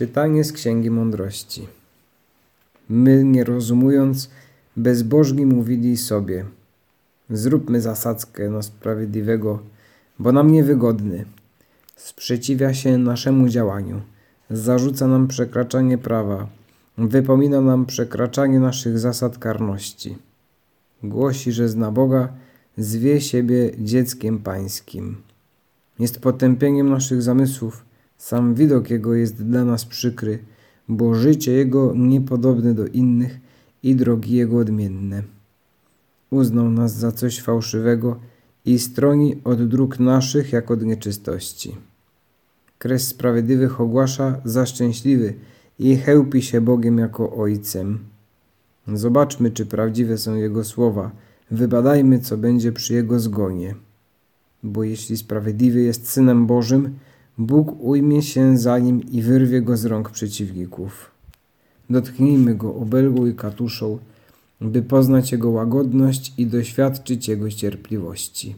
Czytanie z Księgi Mądrości. My, nie rozumując, bezbożni mówili sobie: zróbmy zasadzkę na sprawiedliwego, bo nam niewygodny. Sprzeciwia się naszemu działaniu, zarzuca nam przekraczanie prawa, wypomina nam przekraczanie naszych zasad karności. Głosi, że zna Boga, zwie siebie dzieckiem pańskim. Jest potępieniem naszych zamysłów, sam widok jego jest dla nas przykry, bo życie jego niepodobne do innych i drogi jego odmienne. Uznał nas za coś fałszywego i stroni od dróg naszych jak od nieczystości. Kres sprawiedliwych ogłasza za szczęśliwy i chełpi się Bogiem jako Ojcem. Zobaczmy, czy prawdziwe są jego słowa, wybadajmy, co będzie przy jego zgonie. Bo jeśli sprawiedliwy jest Synem Bożym, Bóg ujmie się za nim i wyrwie go z rąk przeciwników. Dotknijmy go obelgą i katuszą, by poznać jego łagodność i doświadczyć jego cierpliwości.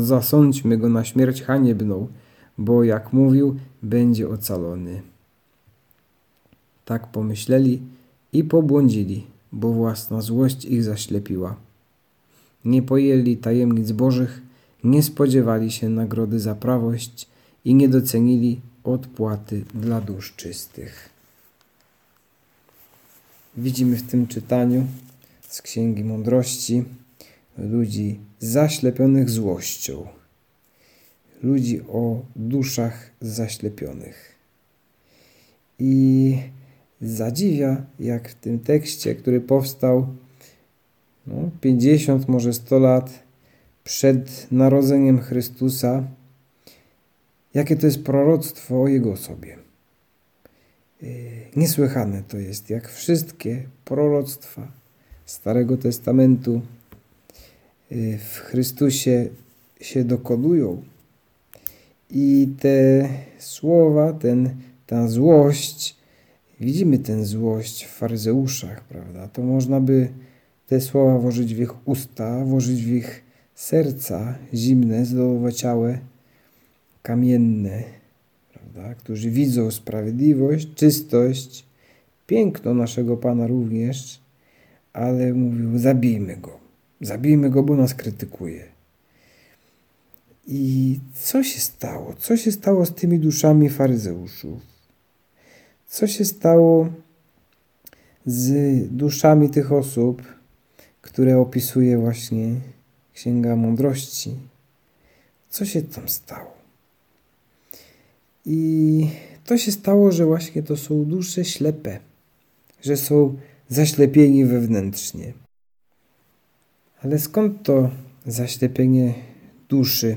Zasądźmy go na śmierć haniebną, bo jak mówił, będzie ocalony. Tak pomyśleli i pobłądzili, bo własna złość ich zaślepiła. Nie pojęli tajemnic Bożych, nie spodziewali się nagrody za prawość i nie docenili odpłaty dla dusz czystych. Widzimy w tym czytaniu z Księgi Mądrości ludzi zaślepionych złością, ludzi o duszach zaślepionych. I zadziwia, jak w tym tekście, który powstał 50, może 100 lat przed narodzeniem Chrystusa, jakie to jest proroctwo o jego osobie. Niesłychane to jest, jak wszystkie proroctwa Starego Testamentu w Chrystusie się dokonują. I te słowa, ta złość, widzimy tę złość w faryzeuszach, prawda? To można by te słowa włożyć w ich usta, włożyć w ich serca zimne, zdołowociałe, kamienne, prawda? Którzy widzą sprawiedliwość, czystość, piękno naszego Pana również, ale mówią: zabijmy go, bo nas krytykuje. I co się stało? Co się stało z tymi duszami faryzeuszów? Co się stało z duszami tych osób, które opisuje właśnie Księga Mądrości? Co się tam stało? I to się stało, że właśnie to są dusze ślepe, że są zaślepieni wewnętrznie. Ale skąd to zaślepienie duszy?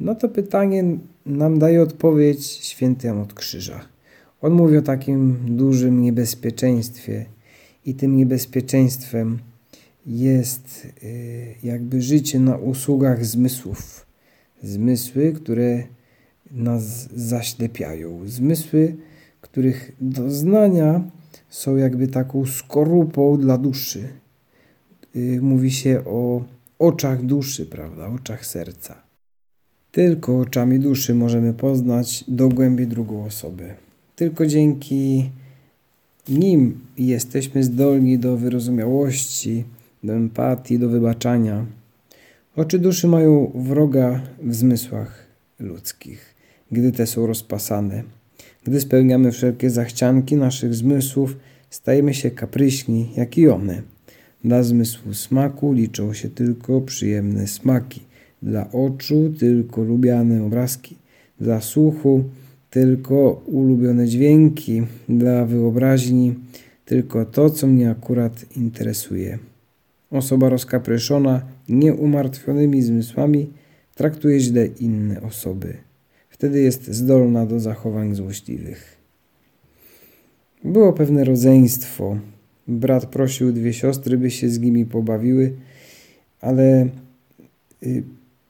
No to pytanie nam daje odpowiedź Święty Jan od Krzyża. On mówi o takim dużym niebezpieczeństwie i tym niebezpieczeństwem jest jakby życie na usługach zmysłów. Zmysły, które nas zaślepiają. Zmysły, których doznania są jakby taką skorupą dla duszy. Mówi się o oczach duszy, prawda? Oczach serca. Tylko oczami duszy możemy poznać dogłębnie drugą osobę. Tylko dzięki nim jesteśmy zdolni do wyrozumiałości, do empatii, do wybaczania. Oczy duszy mają wroga w zmysłach ludzkich, gdy te są rozpasane. Gdy spełniamy wszelkie zachcianki naszych zmysłów, stajemy się kapryśni, jak i one. Dla zmysłu smaku liczą się tylko przyjemne smaki. Dla oczu tylko lubiane obrazki. Dla słuchu tylko ulubione dźwięki. Dla wyobraźni tylko to, co mnie akurat interesuje. Osoba rozkapryszona nieumartwionymi zmysłami traktuje źle inne osoby. Wtedy jest zdolna do zachowań złośliwych. Było pewne rodzeństwo. Brat prosił dwie siostry, by się z nimi pobawiły, ale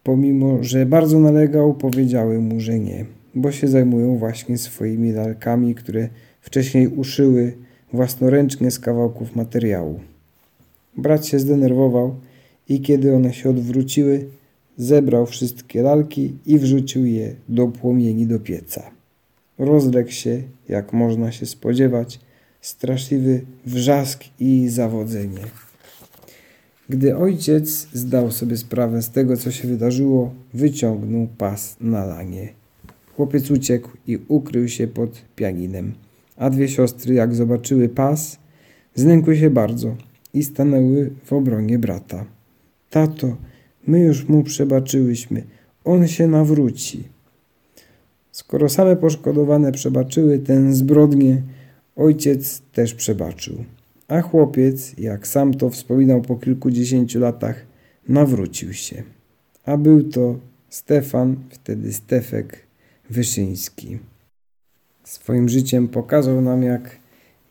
pomimo, że bardzo nalegał, powiedziały mu, że nie, bo się zajmują właśnie swoimi lalkami, które wcześniej uszyły własnoręcznie z kawałków materiału. Brat się zdenerwował i kiedy one się odwróciły, zebrał wszystkie lalki i wrzucił je do płomieni do pieca. rozległ się, jak można się spodziewać, straszliwy wrzask i zawodzenie. Gdy ojciec zdał sobie sprawę z tego, co się wydarzyło, wyciągnął pas na lanie. Chłopiec uciekł i ukrył się pod pianinem, a dwie siostry, jak zobaczyły pas, zlękły się bardzo i stanęły w obronie brata. Tato, my już mu przebaczyłyśmy, on się nawróci. Skoro same poszkodowane przebaczyły tę zbrodnię, ojciec też przebaczył, a chłopiec, jak sam to wspominał po kilkudziesięciu latach, nawrócił się. A był to Stefan, wtedy Stefek Wyszyński. Swoim życiem pokazał nam,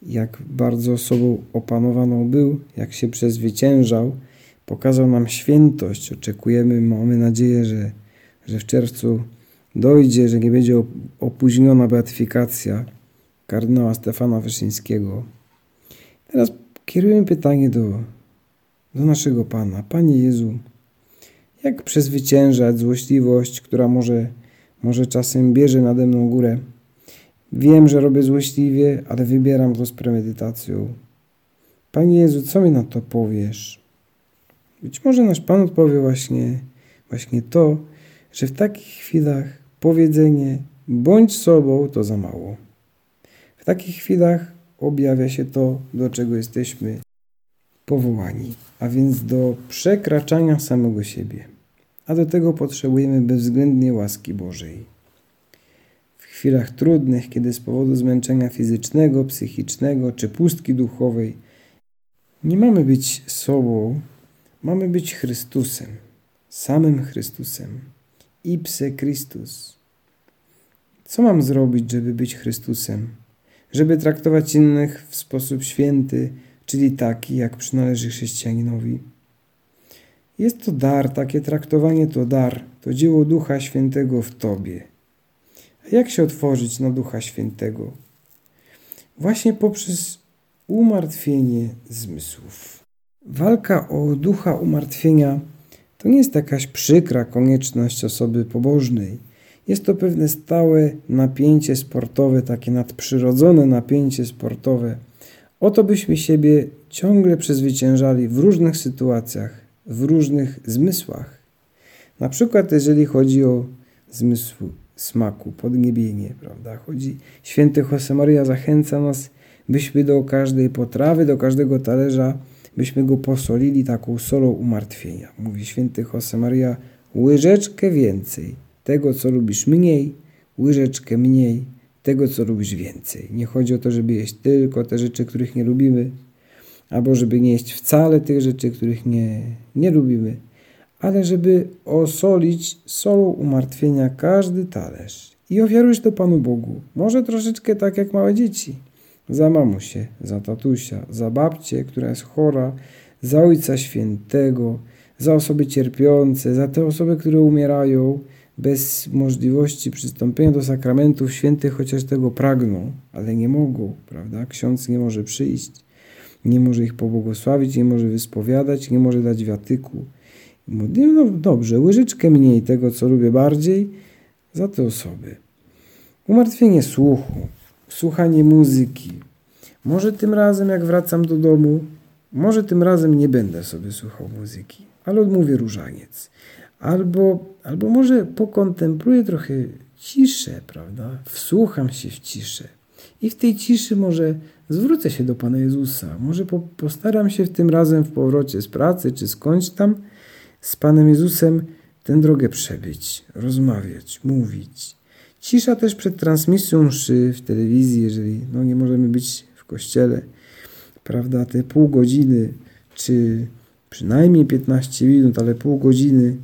jak bardzo sobą opanowaną był, jak się przezwyciężał. Pokazał nam świętość. Oczekujemy, mamy nadzieję, że w czerwcu dojdzie, że nie będzie opóźniona beatyfikacja kardynała Stefana Wyszyńskiego. Teraz kierujemy pytanie do naszego Pana. Panie Jezu, jak przezwyciężać złośliwość, która może czasem bierze nade mną górę? Wiem, że robię złośliwie, ale wybieram to z premedytacją. Panie Jezu, co mi na to powiesz? Być może nasz Pan odpowie właśnie to, że w takich chwilach powiedzenie bądź sobą to za mało. W takich chwilach objawia się to, do czego jesteśmy powołani, a więc do przekraczania samego siebie. A do tego potrzebujemy bezwzględnie łaski Bożej. W chwilach trudnych, kiedy z powodu zmęczenia fizycznego, psychicznego czy pustki duchowej nie mamy być sobą, mamy być Chrystusem, samym Chrystusem. Ipse Christus. Co mam zrobić, żeby być Chrystusem? Żeby traktować innych w sposób święty, czyli taki, jak przynależy chrześcijaninowi. Jest to dar, takie traktowanie to dar, to dzieło Ducha Świętego w Tobie. A jak się otworzyć na Ducha Świętego? Właśnie poprzez umartwienie zmysłów. Walka o ducha umartwienia to nie jest jakaś przykra konieczność osoby pobożnej. Jest to pewne stałe napięcie sportowe, takie nadprzyrodzone napięcie sportowe. Oto byśmy siebie ciągle przezwyciężali w różnych sytuacjach, w różnych zmysłach. Na przykład jeżeli chodzi o zmysł smaku, podniebienie, prawda? Święty Josemaría zachęca nas, byśmy do każdej potrawy, do każdego talerza, byśmy go posolili taką solą umartwienia. Mówi Święty Josemaría, łyżeczkę więcej tego, co lubisz mniej, łyżeczkę mniej tego, co lubisz więcej. Nie chodzi o to, żeby jeść tylko te rzeczy, których nie lubimy, albo żeby nie jeść wcale tych rzeczy, których nie lubimy, ale żeby osolić solą umartwienia każdy talerz i ofiarujesz to Panu Bogu. Może troszeczkę tak jak małe dzieci. Za mamusię, za tatusia, za babcię, która jest chora, za Ojca Świętego, za osoby cierpiące, za te osoby, które umierają bez możliwości przystąpienia do sakramentów świętych, chociaż tego pragną, ale nie mogą, prawda? Ksiądz nie może przyjść. Nie może ich pobłogosławić, nie może wyspowiadać, nie może dać wiatyku. No dobrze, łyżeczkę mniej tego, co lubię bardziej, za te osoby. Umartwienie słuchu, słuchanie muzyki. Może tym razem, jak wracam do domu, może tym razem nie będę sobie słuchał muzyki, ale odmówię różaniec. Albo może pokontempluję trochę ciszę, prawda? Wsłucham się w ciszę. I w tej ciszy może zwrócę się do Pana Jezusa. Może postaram się w tym razem w powrocie z pracy czy skądś tam z Panem Jezusem tę drogę przebyć, rozmawiać, mówić. Cisza też przed transmisją mszy w telewizji, jeżeli nie możemy być w kościele, prawda, te pół godziny, czy przynajmniej 15 minut, ale pół godziny,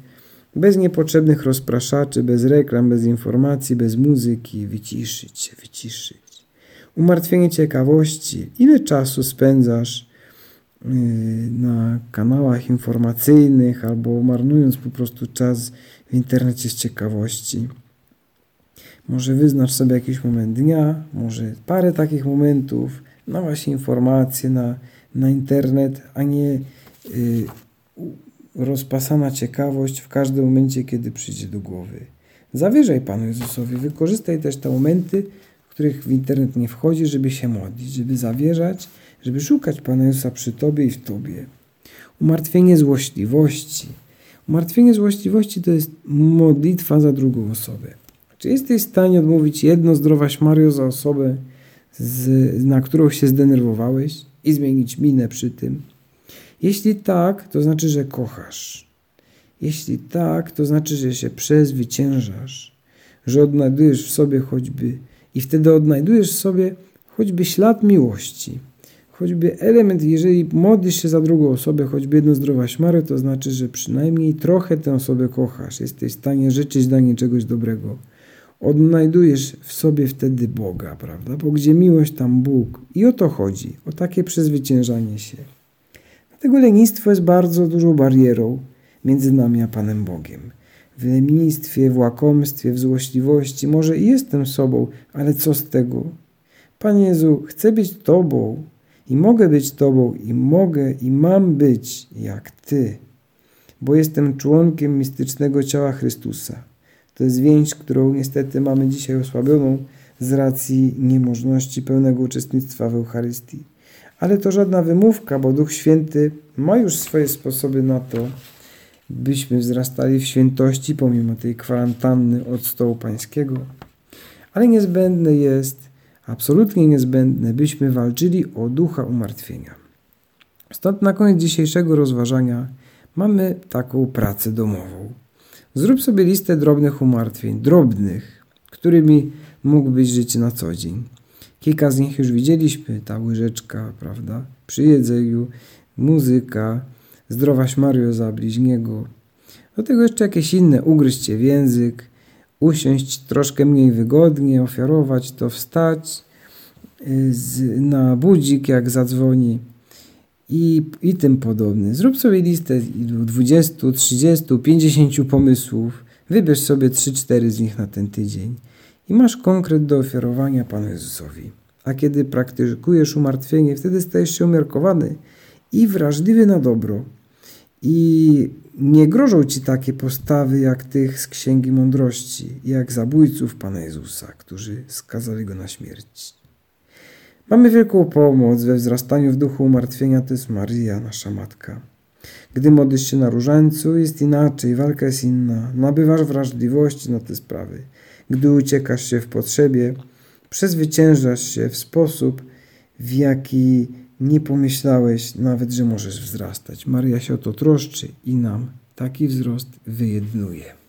bez niepotrzebnych rozpraszaczy, bez reklam, bez informacji, bez muzyki, wyciszyć. Umartwienie ciekawości. Ile czasu spędzasz na kanałach informacyjnych albo marnując po prostu czas w internecie z ciekawości? Może wyznasz sobie jakiś moment dnia, może parę takich momentów na właśnie informacje, na internet, a nie rozpasana ciekawość w każdym momencie, kiedy przyjdzie do głowy. Zawierzaj Panu Jezusowi, wykorzystaj też te momenty, w których w internet nie wchodzi, żeby się modlić, żeby zawierzać, żeby szukać Pana Jezusa przy Tobie i w Tobie. Umartwienie złośliwości. Umartwienie złośliwości to jest modlitwa za drugą osobę. Czy jesteś w stanie odmówić jedno zdrowaś Mario za osobę, na którą się zdenerwowałeś i zmienić minę przy tym? Jeśli tak, to znaczy, że kochasz. Jeśli tak, to znaczy, że się przezwyciężasz, że odnajdujesz w sobie choćby i wtedy odnajdujesz w sobie choćby ślad miłości, choćby element, jeżeli modlisz się za drugą osobę, choćby jedno zdrowaś Mario, to znaczy, że przynajmniej trochę tę osobę kochasz, jesteś w stanie życzyć dla niej czegoś dobrego. Odnajdujesz w sobie wtedy Boga, prawda? Bo gdzie miłość, tam Bóg. I o to chodzi, o takie przezwyciężanie się. Dlatego lenistwo jest bardzo dużą barierą między nami a Panem Bogiem. W lenistwie, w łakomstwie, w złośliwości, może i jestem sobą, ale co z tego? Panie Jezu, chcę być Tobą i mogę być Tobą i mogę i mam być jak Ty, bo jestem członkiem mistycznego ciała Chrystusa. To jest więź, którą niestety mamy dzisiaj osłabioną z racji niemożności pełnego uczestnictwa w Eucharystii. Ale to żadna wymówka, bo Duch Święty ma już swoje sposoby na to, byśmy wzrastali w świętości pomimo tej kwarantanny od stołu pańskiego. Ale niezbędne jest, absolutnie niezbędne, byśmy walczyli o ducha umartwienia. Stąd na koniec dzisiejszego rozważania mamy taką pracę domową. Zrób sobie listę drobnych umartwień, którymi mógłbyś żyć na co dzień. Kilka z nich już widzieliśmy, ta łyżeczka, prawda, przy jedzeniu, muzyka, zdrowaś Mario za bliźniego. Do tego jeszcze jakieś inne, ugryźć się w język, usiąść troszkę mniej wygodnie, ofiarować to, wstać na budzik jak zadzwoni. I tym podobny. Zrób sobie listę 20, 30, 50 pomysłów. Wybierz sobie 3-4 z nich na ten tydzień. I masz konkret do ofiarowania Panu Jezusowi. A kiedy praktykujesz umartwienie, wtedy stajesz się umiarkowany i wrażliwy na dobro. I nie grożą Ci takie postawy jak tych z Księgi Mądrości, jak zabójców Pana Jezusa, którzy skazali Go na śmierć. Mamy wielką pomoc we wzrastaniu w duchu umartwienia, to jest Maria, nasza Matka. Gdy modlisz się na różańcu, jest inaczej, walka jest inna, nabywasz wrażliwości na te sprawy. Gdy uciekasz się w potrzebie, przezwyciężasz się w sposób, w jaki nie pomyślałeś nawet, że możesz wzrastać. Maria się o to troszczy i nam taki wzrost wyjednuje.